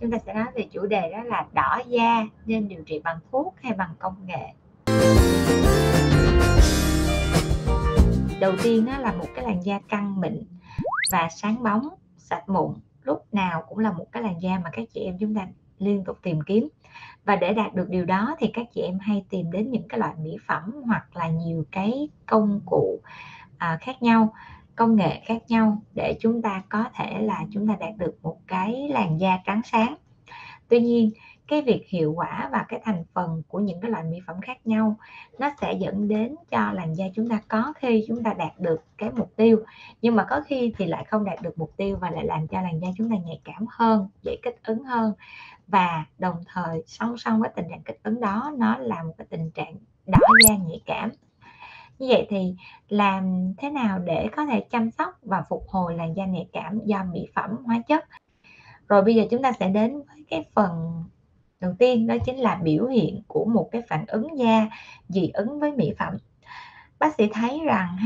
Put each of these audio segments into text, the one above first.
Chúng ta sẽ nói về chủ đề đó là đỏ da nên điều trị bằng thuốc hay bằng công nghệ. Đầu tiên đó là một cái làn da căng mịn và sáng bóng, sạch mụn, lúc nào cũng là một cái làn da mà các chị em chúng ta liên tục tìm kiếm. Và để đạt được điều đó thì các chị em hay tìm đến những cái loại mỹ phẩm hoặc là nhiều cái công cụ khác nhau, công nghệ khác nhau để chúng ta có thể là chúng ta đạt được một cái làn da trắng sáng. Tuy nhiên, cái việc hiệu quả và cái thành phần của những cái loại mỹ phẩm khác nhau nó sẽ dẫn đến cho làn da chúng ta có khi chúng ta đạt được cái mục tiêu, nhưng mà có khi thì lại không đạt được mục tiêu và lại làm cho làn da chúng ta nhạy cảm hơn, dễ kích ứng hơn. Và đồng thời song song với tình trạng kích ứng đó, nó là một cái tình trạng đỏ da nhạy cảm. Như vậy thì làm thế nào để có thể chăm sóc và phục hồi làn da nhạy cảm do mỹ phẩm, hóa chất? Rồi bây giờ chúng ta sẽ đến với cái phần đầu tiên, đó chính là biểu hiện của một cái phản ứng da dị ứng với mỹ phẩm. Bác sĩ thấy rằng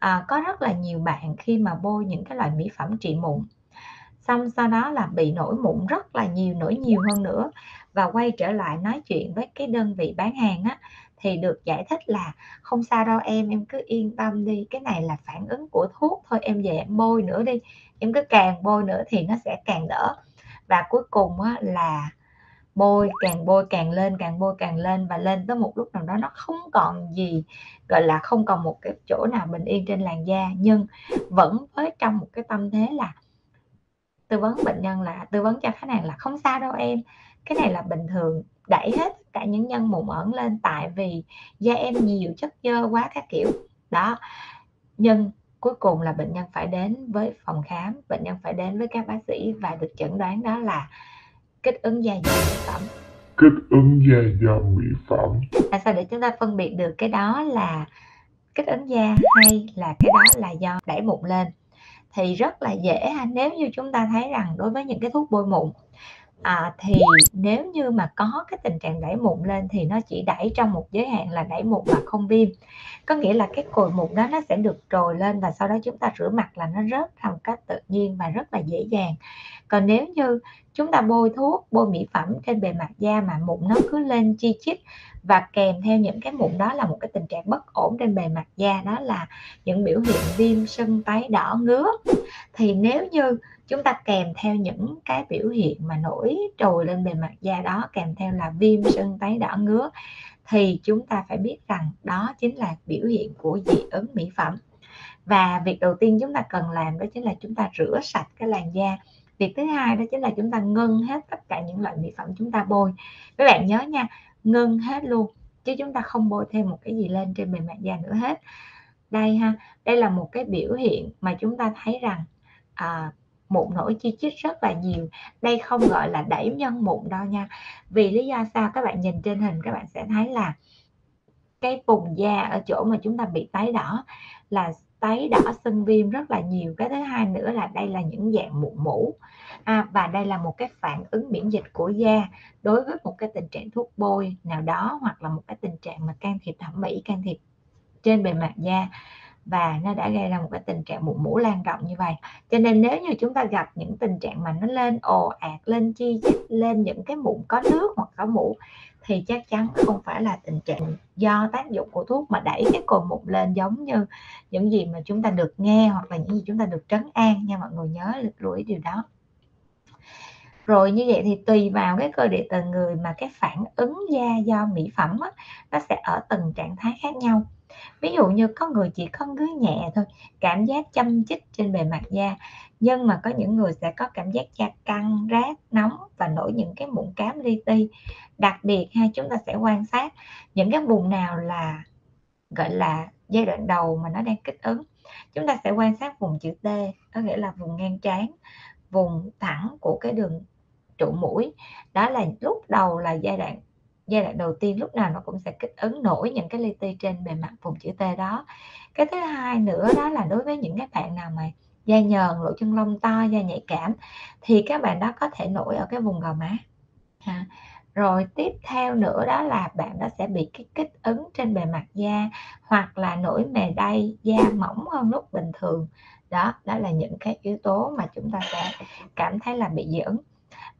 có rất là nhiều bạn khi mà bôi những cái loại mỹ phẩm trị mụn, xong sau đó là bị nổi mụn rất là nhiều, nổi nhiều hơn nữa, và quay trở lại nói chuyện với cái đơn vị bán hàng á, thì được giải thích là không sao đâu em cứ yên tâm đi, cái này là phản ứng của thuốc thôi, em về em bôi nữa đi, em cứ càng bôi nữa thì nó sẽ càng đỡ. Và cuối cùng á, là bôi càng lên, càng bôi càng lên, và lên tới một lúc nào đó nó không còn gì, gọi là không còn một cái chỗ nào bình yên trên làn da, nhưng vẫn với trong một cái tâm thế là tư vấn cho khách hàng là không sao đâu em, cái này là bình thường, đẩy hết cả những nhân mụn ẩn lên tại vì da em nhiều chất dơ quá các kiểu đó. Nhưng cuối cùng là bệnh nhân phải đến với phòng khám, bệnh nhân phải đến với các bác sĩ và được chẩn đoán đó là kích ứng da do mỹ phẩm. Kích ứng da do mỹ phẩm. Làm sao để chúng ta phân biệt được cái đó là kích ứng da hay là cái đó là do đẩy mụn lên? Thì rất là dễ, nếu như chúng ta thấy rằng đối với những cái thuốc bôi mụn thì nếu như mà có cái tình trạng đẩy mụn lên thì nó chỉ đẩy trong một giới hạn là đẩy mụn mà không viêm, có nghĩa là cái cồi mụn đó nó sẽ được trồi lên và sau đó chúng ta rửa mặt là nó rớt ra một cách tự nhiên và rất là dễ dàng. Còn nếu như chúng ta bôi thuốc, bôi mỹ phẩm trên bề mặt da mà mụn nó cứ lên chi chít và kèm theo những cái mụn đó là một cái tình trạng bất ổn trên bề mặt da, đó là những biểu hiện viêm, sưng, tấy, đỏ, ngứa, thì nếu như chúng ta kèm theo những cái biểu hiện mà nổi trồi lên bề mặt da đó, kèm theo là viêm, sưng, tấy, đỏ, ngứa, thì chúng ta phải biết rằng đó chính là biểu hiện của dị ứng mỹ phẩm. Và việc đầu tiên chúng ta cần làm đó chính là chúng ta rửa sạch cái làn da. Việc thứ hai đó chính là chúng ta ngưng hết tất cả những loại mỹ phẩm chúng ta bôi. Các bạn nhớ nha, ngưng hết luôn, chứ chúng ta không bôi thêm một cái gì lên trên bề mặt da nữa hết. Đây là một cái biểu hiện mà chúng ta thấy rằng mụn nổi chi chít rất là nhiều. Đây không gọi là đẩy nhân mụn đâu nha. Vì lý do sao? Các bạn nhìn trên hình các bạn sẽ thấy là cái vùng da ở chỗ mà chúng ta bị tấy đỏ là tấy đỏ, sưng, viêm rất là nhiều. Cái thứ hai nữa là đây là những dạng mụn mủ, và đây là một cái phản ứng miễn dịch của da đối với một cái tình trạng thuốc bôi nào đó, hoặc là một cái tình trạng mà can thiệp thẩm mỹ, can thiệp trên bề mặt da, và nó đã gây ra một cái tình trạng mụn mủ lan rộng như vậy. Cho nên nếu như chúng ta gặp những tình trạng mà nó lên ồ ạt, lên chi chít, lên những cái mụn có nước hoặc có mủ, thì chắc chắn không phải là tình trạng do tác dụng của thuốc mà đẩy cái cồn mụn lên, giống như những gì mà chúng ta được nghe hoặc là những gì chúng ta được trấn an nha. Mọi người nhớ lưu ý điều đó. Rồi như vậy thì tùy vào cái cơ địa từng người mà cái phản ứng da do mỹ phẩm á, nó sẽ ở từng trạng thái khác nhau. Ví dụ như có người chỉ có ngứa nhẹ thôi, cảm giác châm chích trên bề mặt da, nhưng mà có những người sẽ có cảm giác da căng, rát, nóng và nổi những cái mụn cám li ti. Đặc biệt chúng ta sẽ quan sát những cái vùng nào là gọi là giai đoạn đầu mà nó đang kích ứng. Chúng ta sẽ quan sát vùng chữ T, có nghĩa là vùng ngang trán, vùng thẳng của cái đường trụ mũi. Đó là lúc đầu là giai đoạn đầu tiên, lúc nào nó cũng sẽ kích ứng, nổi những cái li ti trên bề mặt vùng chữ T đó. Cái thứ hai nữa đó là đối với những cái bạn nào mà da nhờn, lỗ chân lông to, da nhạy cảm, thì các bạn đó có thể nổi ở cái vùng gò má. Rồi tiếp theo nữa đó là bạn đó sẽ bị cái kích ứng trên bề mặt da, hoặc là nổi mề đay, da mỏng hơn lúc bình thường. Đó là những cái yếu tố mà chúng ta sẽ cảm thấy là bị dị ứng.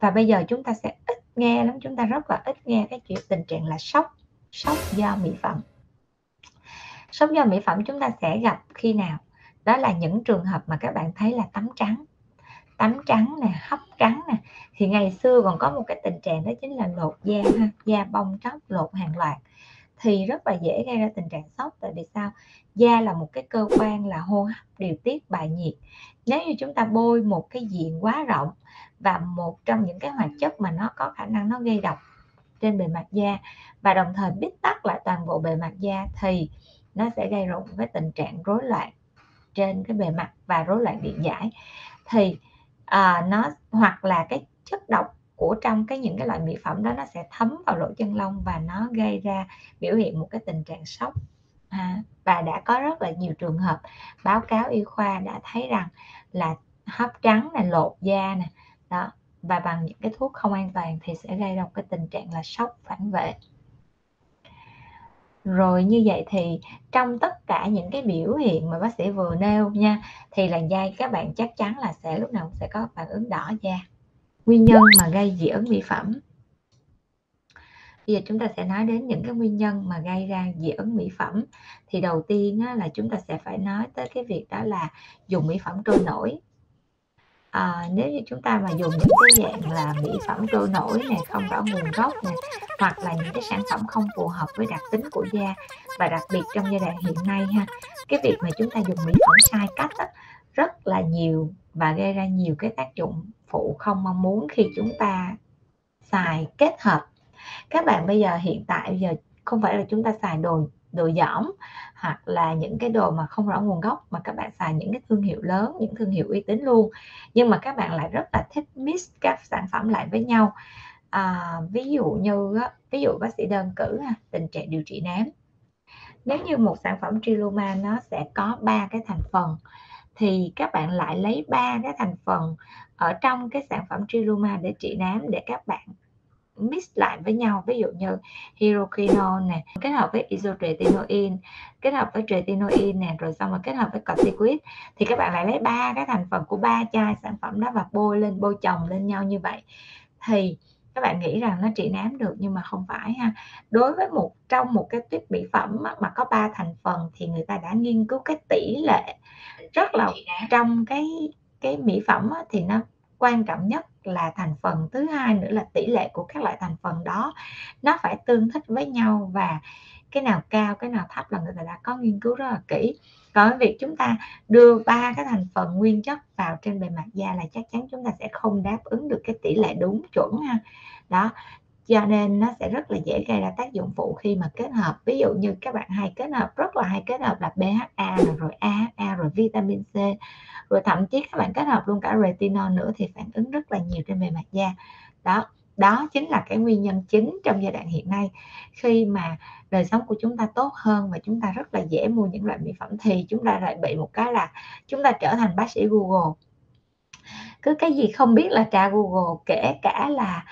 Và bây giờ chúng ta sẽ ít nghe lắm, chúng ta rất là ít nghe cái chuyện tình trạng là sốc do mỹ phẩm. Sốc do mỹ phẩm chúng ta sẽ gặp khi nào? Đó là những trường hợp mà các bạn thấy là tắm trắng nè, hấp trắng nè. Thì ngày xưa còn có một cái tình trạng đó chính là lột da ha, da bong tróc, lột hàng loạt thì rất là dễ gây ra tình trạng sốc. Tại vì sao? Da là một cái cơ quan là hô hấp, điều tiết, bài nhiệt. Nếu như chúng ta bôi một cái diện quá rộng và một trong những cái hoạt chất mà nó có khả năng nó gây độc trên bề mặt da và đồng thời bít tắc lại toàn bộ bề mặt da thì nó sẽ gây ra một cái tình trạng rối loạn trên cái bề mặt và rối loạn điện giải. Thì nó hoặc là cái chất độc của trong những loại mỹ phẩm đó nó sẽ thấm vào lỗ chân lông và nó gây ra biểu hiện một cái tình trạng sốc. Và đã có rất là nhiều trường hợp báo cáo y khoa đã thấy rằng là hấp trắng nè, lột da nè đó, và bằng những cái thuốc không an toàn thì sẽ gây ra một cái tình trạng là sốc phản vệ. Rồi như vậy thì trong tất cả những cái biểu hiện mà bác sĩ vừa nêu nha, thì làn da các bạn chắc chắn là sẽ lúc nào cũng sẽ có phản ứng đỏ da. Nguyên nhân mà gây dị ứng mỹ phẩm. Bây giờ chúng ta sẽ nói đến những cái nguyên nhân mà gây ra dị ứng mỹ phẩm. Thì đầu tiên là chúng ta sẽ phải nói tới cái việc đó là dùng mỹ phẩm trôi nổi. Nếu như chúng ta mà dùng những cái dạng là mỹ phẩm trôi nổi này, không rõ nguồn gốc này, hoặc là những cái sản phẩm không phù hợp với đặc tính của da, và đặc biệt trong giai đoạn hiện nay ha, cái việc mà chúng ta dùng mỹ phẩm sai cách đó, rất là nhiều và gây ra nhiều cái tác dụng phụ không mong muốn khi chúng ta xài kết hợp. Các bạn bây giờ hiện tại giờ không phải là chúng ta xài đồ dỏm hoặc là những cái đồ mà không rõ nguồn gốc, mà các bạn xài những cái thương hiệu lớn, những thương hiệu uy tín luôn, nhưng mà các bạn lại rất là thích mix các sản phẩm lại với nhau. Ví dụ bác sĩ đơn cử tình trạng điều trị nám. Nếu như một sản phẩm Triluman nó sẽ có 3 cái thành phần, thì các bạn lại lấy 3 cái thành phần ở trong cái sản phẩm Triluman để trị nám, để các bạn mix lại với nhau. Ví dụ như hydroquinone này kết hợp với isotretinoin, kết hợp với tretinoin này, rồi xong rồi kết hợp với corticoid, thì các bạn lại lấy 3 cái thành phần của 3 chai sản phẩm đó và bôi chồng lên nhau như vậy. Thì các bạn nghĩ rằng nó trị nám được, nhưng mà không phải ha. Đối với trong một cái tuyết mỹ phẩm mà có 3 thành phần thì người ta đã nghiên cứu cái tỷ lệ rất là trong cái mỹ phẩm thì nó quan trọng nhất là thành phần, thứ hai nữa là tỷ lệ của các loại thành phần đó nó phải tương thích với nhau, và cái nào cao cái nào thấp là người ta đã có nghiên cứu rất là kỹ. Còn việc chúng ta đưa 3 cái thành phần nguyên chất vào trên bề mặt da là chắc chắn chúng ta sẽ không đáp ứng được cái tỷ lệ đúng chuẩn ha. Đó, cho nên nó sẽ rất là dễ gây ra tác dụng phụ khi mà kết hợp. Ví dụ như các bạn hay kết hợp, rất là hay kết hợp là BHA rồi AHA rồi vitamin C, rồi thậm chí các bạn kết hợp luôn cả retinol nữa thì phản ứng rất là nhiều trên bề mặt da. Đó chính là cái nguyên nhân chính trong giai đoạn hiện nay. Khi mà đời sống của chúng ta tốt hơn và chúng ta rất là dễ mua những loại mỹ phẩm thì chúng ta lại bị một cái là chúng ta trở thành bác sĩ Google. Cứ cái gì không biết là tra Google, kể cả là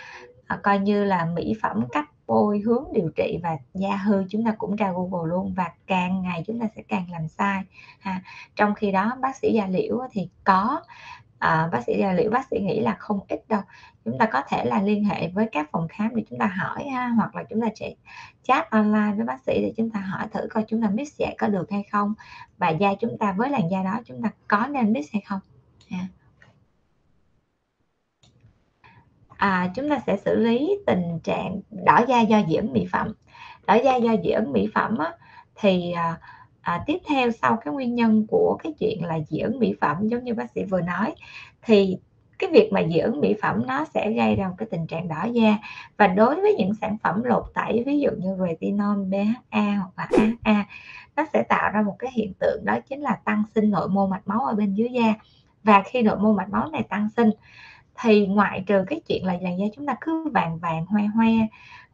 coi như là mỹ phẩm, cách bôi, hướng điều trị và da hư chúng ta cũng tra Google luôn, và càng ngày chúng ta sẽ càng làm sai ha. Trong khi đó bác sĩ da liễu thì có bác sĩ da liễu, bác sĩ nghĩ là không ít đâu, chúng ta có thể là liên hệ với các phòng khám để chúng ta hỏi ha, hoặc là chúng ta sẽ chat online với bác sĩ để chúng ta hỏi thử coi chúng ta mix dạy có được hay không, và da chúng ta với làn da đó chúng ta có nên mix hay không ha. Chúng ta sẽ xử lý tình trạng đỏ da do dị ứng mỹ phẩm. Đỏ da do dị ứng mỹ phẩm thì tiếp theo sau cái nguyên nhân của cái chuyện là dị ứng mỹ phẩm giống như bác sĩ vừa nói, thì cái việc mà dị ứng mỹ phẩm nó sẽ gây ra một cái tình trạng đỏ da. Và đối với những sản phẩm lột tẩy ví dụ như retinol, BHA hoặc là AHA, nó sẽ tạo ra một cái hiện tượng đó chính là tăng sinh nội mô mạch máu ở bên dưới da. Và khi nội mô mạch máu này tăng sinh thì ngoại trừ cái chuyện là làn da chúng ta cứ vàng vàng hoe hoe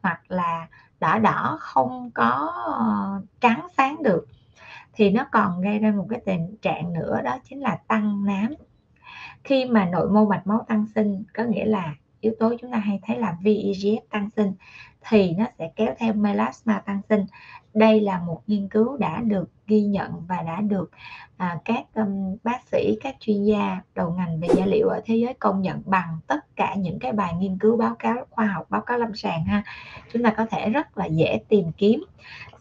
hoặc là đỏ đỏ không có trắng sáng được, thì nó còn gây ra một cái tình trạng nữa đó chính là tăng nám. Khi mà nội mô mạch máu tăng sinh, có nghĩa là yếu tố chúng ta hay thấy là VEGF tăng sinh, thì nó sẽ kéo theo melasma tăng sinh. Đây là một nghiên cứu đã được ghi nhận và đã được các bác sĩ, các chuyên gia đầu ngành về da liễu ở thế giới công nhận bằng tất cả những cái bài nghiên cứu, báo cáo khoa học, báo cáo lâm sàng ha. Chúng ta có thể rất là dễ tìm kiếm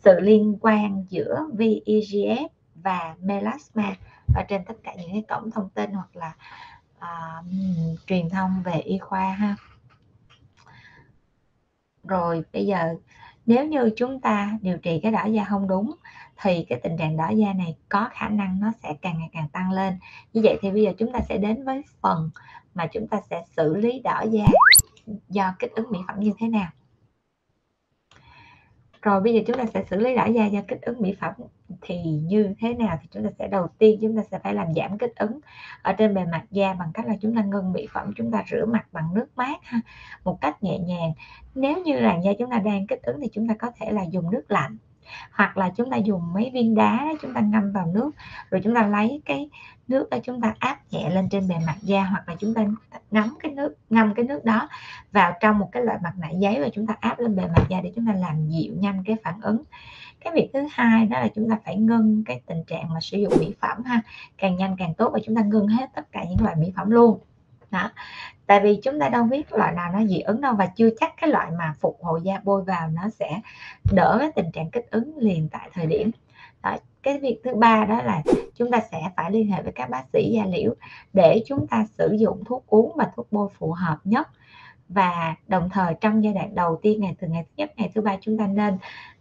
sự liên quan giữa VEGF và melasma ở trên tất cả những cái cổng thông tin hoặc là truyền thông về y khoa ha. Rồi bây giờ nếu như chúng ta điều trị cái đỏ da không đúng thì cái tình trạng đỏ da này có khả năng nó sẽ càng ngày càng tăng lên. Như vậy thì bây giờ chúng ta sẽ đến với phần mà chúng ta sẽ xử lý đỏ da do kích ứng mỹ phẩm như thế nào. Rồi bây giờ chúng ta sẽ xử lý đỏ da do kích ứng mỹ phẩm thì như thế nào, thì chúng ta sẽ đầu tiên chúng ta sẽ phải làm giảm kích ứng ở trên bề mặt da bằng cách là chúng ta ngưng mỹ phẩm, chúng ta rửa mặt bằng nước mát ha, một cách nhẹ nhàng. Nếu như làn da chúng ta đang kích ứng thì chúng ta có thể là dùng nước lạnh hoặc là chúng ta dùng mấy viên đá đó, chúng ta ngâm vào nước rồi chúng ta lấy cái nước đó chúng ta áp nhẹ lên trên bề mặt da, hoặc là chúng ta ngâm cái nước đó vào trong một cái loại mặt nạ giấy và chúng ta áp lên bề mặt da để chúng ta làm dịu nhanh cái phản ứng. Cái việc thứ hai đó là chúng ta phải ngưng cái tình trạng mà sử dụng mỹ phẩm ha, càng nhanh càng tốt, và chúng ta ngưng hết tất cả những loại mỹ phẩm luôn đó. Tại vì chúng ta đâu biết loại nào nó dị ứng đâu, và chưa chắc cái loại mà phục hồi da bôi vào nó sẽ đỡ cái tình trạng kích ứng liền tại thời điểm đó. Cái việc thứ ba đó là chúng ta sẽ phải liên hệ với các bác sĩ da liễu để chúng ta sử dụng thuốc uống và thuốc bôi phù hợp nhất, và đồng thời trong giai đoạn đầu tiên ngày từ ngày thứ nhất ngày thứ ba chúng ta nên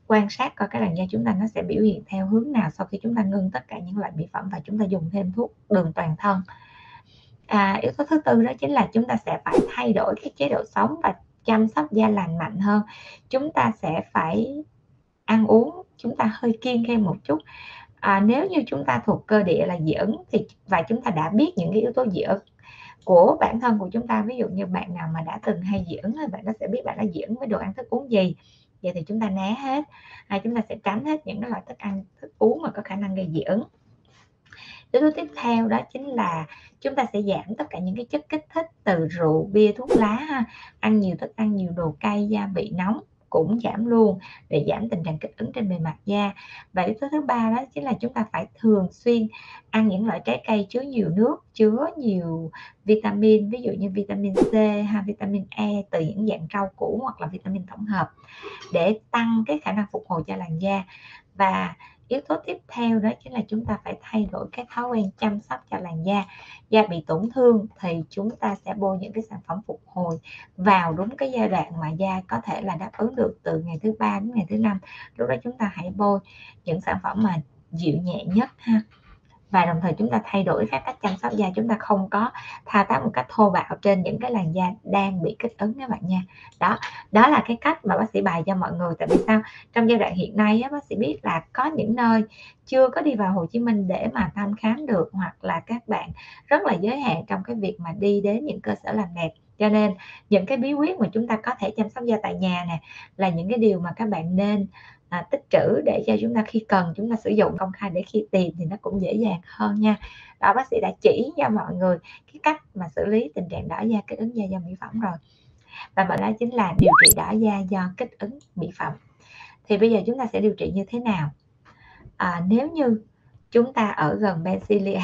quan sát coi cái làn da chúng ta nó sẽ biểu hiện theo hướng nào sau khi chúng ta ngưng tất cả những loại mỹ phẩm và chúng ta dùng thêm thuốc đường toàn thân. Yếu tố thứ tư đó chính là chúng ta sẽ phải thay đổi cái chế độ sống và chăm sóc da lành mạnh hơn. Chúng ta sẽ phải ăn uống chúng ta hơi kiêng khem một chút. Nếu như chúng ta thuộc cơ địa là dị ứng thì và chúng ta đã biết những cái yếu tố dị ứng của bản thân của chúng ta, ví dụ như bạn nào mà đã từng hay dị ứng thì bạn nó sẽ biết bạn đã dị ứng với đồ ăn thức uống gì, vậy thì chúng ta né hết, chúng ta sẽ tránh hết những cái loại thức ăn thức uống mà có khả năng gây dị ứng. Yếu tố tiếp theo đó chính là chúng ta sẽ giảm tất cả những cái chất kích thích từ rượu, bia, thuốc lá ha. Ăn nhiều thức ăn, nhiều đồ cay, gia vị nóng cũng giảm luôn để giảm tình trạng kích ứng trên bề mặt da. Và yếu tố thứ ba đó chính là chúng ta phải thường xuyên ăn những loại trái cây chứa nhiều nước, chứa nhiều vitamin, ví dụ như vitamin C, vitamin E từ những dạng rau củ hoặc là vitamin tổng hợp để tăng cái khả năng phục hồi cho làn da. Và yếu tố tiếp theo đó chính là chúng ta phải thay đổi cái thói quen chăm sóc cho làn da. Da bị tổn thương thì chúng ta sẽ bôi những cái sản phẩm phục hồi vào đúng cái giai đoạn mà da có thể là đáp ứng được từ ngày thứ 3 đến ngày thứ 5. Lúc đó chúng ta hãy bôi những sản phẩm mà dịu nhẹ nhất ha. Và đồng thời chúng ta thay đổi các cách chăm sóc da, chúng ta không có thao tác một cách thô bạo trên những cái làn da đang bị kích ứng các bạn nha. Đó là cái cách mà bác sĩ bày cho mọi người. Tại vì sao? Trong giai đoạn hiện nay bác sĩ biết là có những nơi chưa có đi vào Hồ Chí Minh để mà thăm khám được, hoặc là các bạn rất là giới hạn trong cái việc mà đi đến những cơ sở làm đẹp. Cho nên những cái bí quyết mà chúng ta có thể chăm sóc da tại nhà nè là những cái điều mà các bạn nên tích trữ để cho chúng ta khi cần chúng ta sử dụng công khai, để khi tìm thì nó cũng dễ dàng hơn nha. Đó, bác sĩ đã chỉ cho mọi người cái cách mà xử lý tình trạng đỏ da kích ứng da do mỹ phẩm rồi, và đó chính là điều trị đỏ da do kích ứng mỹ phẩm. Thì bây giờ chúng ta sẽ điều trị như thế nào? Nếu như chúng ta ở gần Bencilia,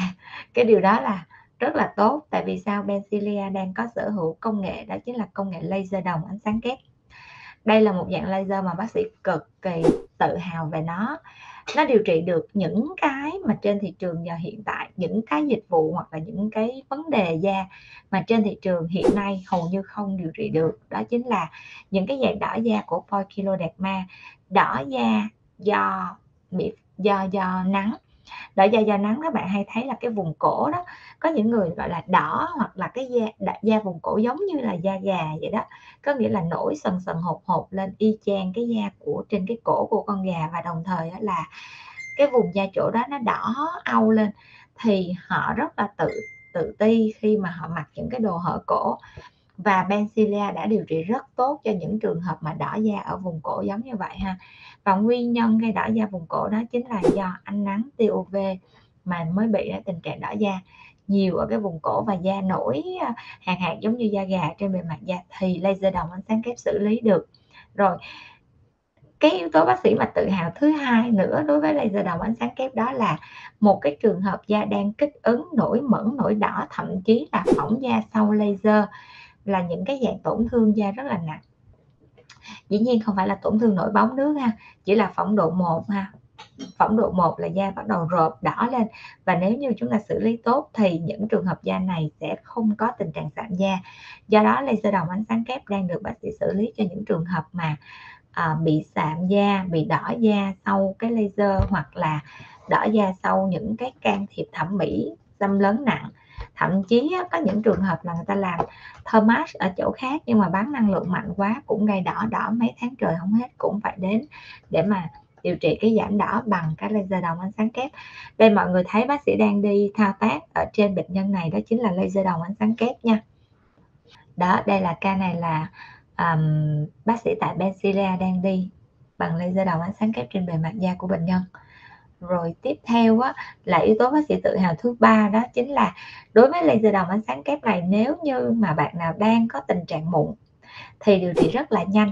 cái điều đó là rất là tốt. Tại vì sao? Bencilia đang có sở hữu công nghệ, đó chính là công nghệ laser đồng ánh sáng kép. Đây là một dạng laser mà bác sĩ cực kỳ tự hào về nó. Nó điều trị được những cái mà trên thị trường giờ hiện tại, những cái dịch vụ hoặc là những cái vấn đề da mà trên thị trường hiện nay hầu như không điều trị được. Đó chính là những cái dạng đỏ da của poikiloderma, đỏ da do nắng. Đỏ da do nắng các bạn hay thấy là cái vùng cổ đó, có những người gọi là đỏ, hoặc là cái da vùng cổ giống như là da gà vậy đó, có nghĩa là nổi sần sần hột hột lên y chang cái da của trên cái cổ của con gà, và đồng thời là cái vùng da chỗ đó nó đỏ au lên, thì họ rất là tự ti khi mà họ mặc những cái đồ hở cổ. Và Bencilia đã điều trị rất tốt cho những trường hợp mà đỏ da ở vùng cổ giống như vậy ha. Và nguyên nhân gây đỏ da vùng cổ đó chính là do ánh nắng tia UV mà mới bị tình trạng đỏ da nhiều ở cái vùng cổ và da nổi hàng hạt giống như da gà trên bề mặt da, thì laser đồng ánh sáng kép xử lý được. Rồi Cái yếu tố bác sĩ mà tự hào thứ hai nữa đối với laser đồng ánh sáng kép đó là một cái trường hợp da đang kích ứng, nổi mẩn, nổi đỏ, thậm chí là phỏng da sau laser là những cái dạng tổn thương da rất là nặng. Dĩ nhiên không phải là tổn thương nổi bóng nước ha, chỉ là phỏng độ 1 ha. Phỏng độ 1 là da bắt đầu rộp đỏ lên, và nếu như chúng ta xử lý tốt thì những trường hợp da này sẽ không có tình trạng sạm da. Do đó laser đồng ánh sáng kép đang được bác sĩ xử lý cho những trường hợp mà bị sạm da, bị đỏ da sau cái laser, hoặc là đỏ da sau những cái can thiệp thẩm mỹ xâm lấn nặng. Thậm chí có những trường hợp là người ta làm thermax ở chỗ khác nhưng mà bán năng lượng mạnh quá cũng gây đỏ mấy tháng trời không hết, cũng phải đến để mà điều trị cái giảm đỏ bằng cái laser đồng ánh sáng kép. Đây mọi người thấy bác sĩ đang đi thao tác ở trên bệnh nhân này, đó chính là laser đồng ánh sáng kép nha. Đó, đây là ca này là bác sĩ tại Pennsylvania đang đi bằng laser đồng ánh sáng kép trên bề mặt da của bệnh nhân. Rồi tiếp theo á, là yếu tố bác sĩ tự hào thứ ba, đó chính là đối với laser đồng ánh sáng kép này, nếu như mà bạn nào đang có tình trạng mụn thì điều trị rất là nhanh.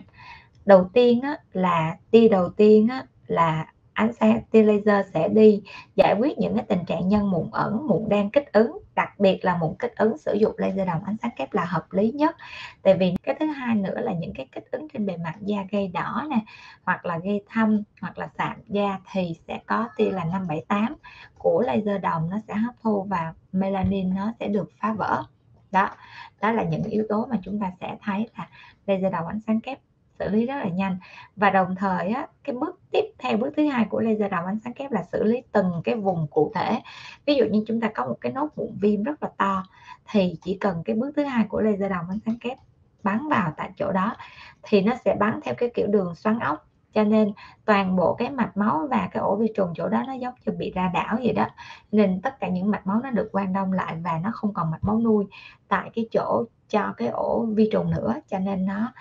Đầu tiên á, là tia đầu tiên á, là ánh sáng tia laser sẽ đi giải quyết những cái tình trạng nhân mụn ẩn, mụn đang kích ứng, đặc biệt là mụn kích ứng. Sử dụng laser đồng ánh sáng kép là hợp lý nhất, tại vì cái thứ hai nữa là những cái kích ứng trên bề mặt da gây đỏ nè, hoặc là gây thâm, hoặc là sạm da thì sẽ có tia là 578 của laser đồng, nó sẽ hấp thu và melanin nó sẽ được phá vỡ. Đó là những yếu tố mà chúng ta sẽ thấy là laser đồng ánh sáng kép xử lý rất là nhanh. Và đồng thời á, cái bước tiếp theo, bước thứ hai của laser đồng ánh sáng kép là xử lý từng cái vùng cụ thể. Ví dụ như chúng ta có một cái nốt mụn viêm rất là to thì chỉ cần cái bước thứ hai của laser đồng ánh sáng kép bắn vào tại chỗ đó thì nó sẽ bắn theo cái kiểu đường xoắn ốc, cho nên toàn bộ cái mạch máu và cái ổ vi trùng chỗ đó nó giống như bị ra đảo vậy đó, nên tất cả những mạch máu nó được quang đông lại và nó không còn mạch máu nuôi tại cái chỗ cho cái ổ vi trùng nữa, cho nên nó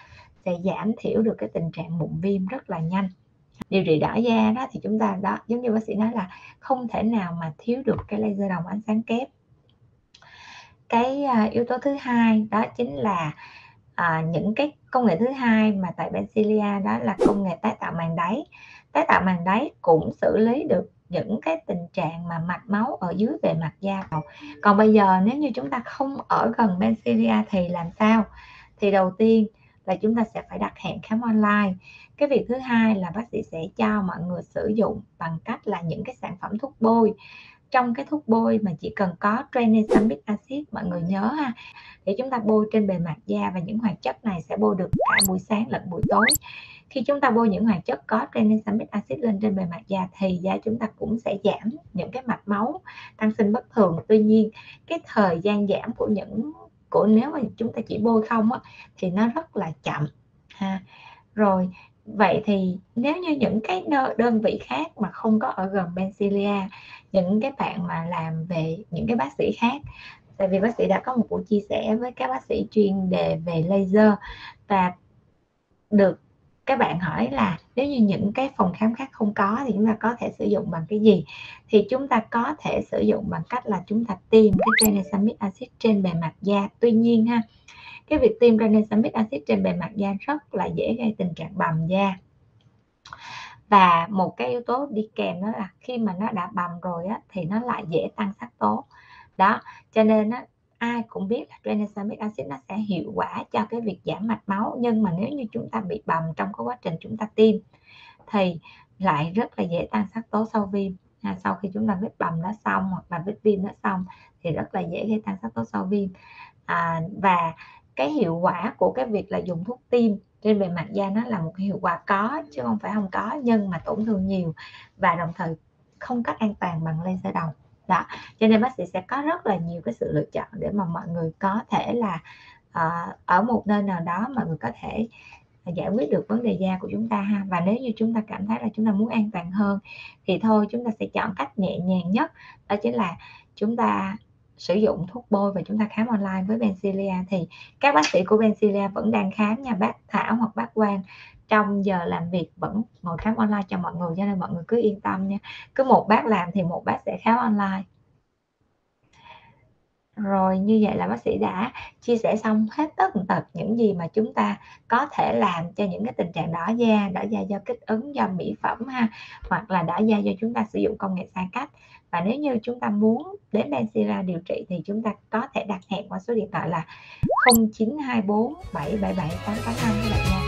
sẽ giảm thiểu được cái tình trạng mụn viêm rất là nhanh. Điều trị đỏ da đó thì chúng ta đó, giống như bác sĩ nói là không thể nào mà thiếu được cái laser đồng ánh sáng kép. Cái yếu tố thứ hai đó chính là những cái công nghệ thứ hai mà tại Pennsylvania, đó là công nghệ tái tạo màng đáy. Tái tạo màng đáy cũng xử lý được những cái tình trạng mà mạch máu ở dưới bề mặt da. Còn bây giờ nếu như chúng ta không ở gần Pennsylvania thì làm sao? Thì đầu tiên là chúng ta sẽ phải đặt hẹn khám online. Cái việc thứ hai là bác sĩ sẽ cho mọi người sử dụng bằng cách là những cái sản phẩm thuốc bôi. Trong cái thuốc bôi mà chỉ cần có tranexamic acid, mọi người nhớ ha, để chúng ta bôi trên bề mặt da, và những hoạt chất này sẽ bôi được cả buổi sáng lẫn buổi tối. Khi chúng ta bôi những hoạt chất có tranexamic acid lên trên bề mặt da thì da chúng ta cũng sẽ giảm những cái mạch máu tăng sinh bất thường. Tuy nhiên cái thời gian giảm của những nếu mà chúng ta chỉ bôi không á, thì nó rất là chậm ha. Rồi vậy thì nếu như những cái đơn vị khác mà không có ở gần Pennsylvania, những cái bạn mà làm về những cái bác sĩ khác, tại vì bác sĩ đã có một buổi chia sẻ với các bác sĩ chuyên đề về laser và được các bạn hỏi là nếu như những cái phòng khám khác không có thì chúng ta có thể sử dụng bằng cái gì, thì chúng ta có thể sử dụng bằng cách là chúng ta tiêm cái tranexamic acid trên bề mặt da. Tuy nhiên ha, cái việc tiêm tranexamic acid trên bề mặt da rất là dễ gây tình trạng bầm da, và một cái yếu tố đi kèm đó là khi mà nó đã bầm rồi á, thì nó lại dễ tăng sắc tố. Đó, cho nên á, ai cũng biết là tranexamic acid nó sẽ hiệu quả cho cái việc giảm mạch máu, nhưng mà nếu như chúng ta bị bầm trong cái quá trình chúng ta tiêm thì lại rất là dễ tăng sắc tố sau viêm. Sau khi chúng ta vết bầm nó xong hoặc là vết viêm nó xong thì rất là dễ gây tăng sắc tố sau viêm. Và cái hiệu quả của cái việc là dùng thuốc tiêm trên bề mặt da nó là một hiệu quả có chứ không phải không có, nhưng mà tổn thương nhiều và đồng thời không cắt an toàn bằng laser đồng. Đó, cho nên bác sĩ sẽ có rất là nhiều cái sự lựa chọn để mà mọi người có thể là ở một nơi nào đó mọi người có thể giải quyết được vấn đề da của chúng ta ha. Và nếu như chúng ta cảm thấy là chúng ta muốn an toàn hơn thì thôi chúng ta sẽ chọn cách nhẹ nhàng nhất, đó chính là chúng ta sử dụng thuốc bôi và chúng ta khám online với Pennsylvania. Thì các bác sĩ của Pennsylvania vẫn đang khám nha, bác Thảo hoặc bác Quang trong giờ làm việc vẫn ngồi khám online cho mọi người, cho nên mọi người cứ yên tâm nha, cứ một bác làm thì một bác sẽ khám online. Rồi như vậy là bác sĩ đã chia sẻ xong hết tất tật những gì mà chúng ta có thể làm cho những cái tình trạng đỏ da do kích ứng, do mỹ phẩm ha, hoặc là đỏ da do chúng ta sử dụng công nghệ sai cách. Và nếu như chúng ta muốn đến Bensira điều trị thì chúng ta có thể đặt hẹn qua số điện thoại là 0924 777 885 các bạn nha.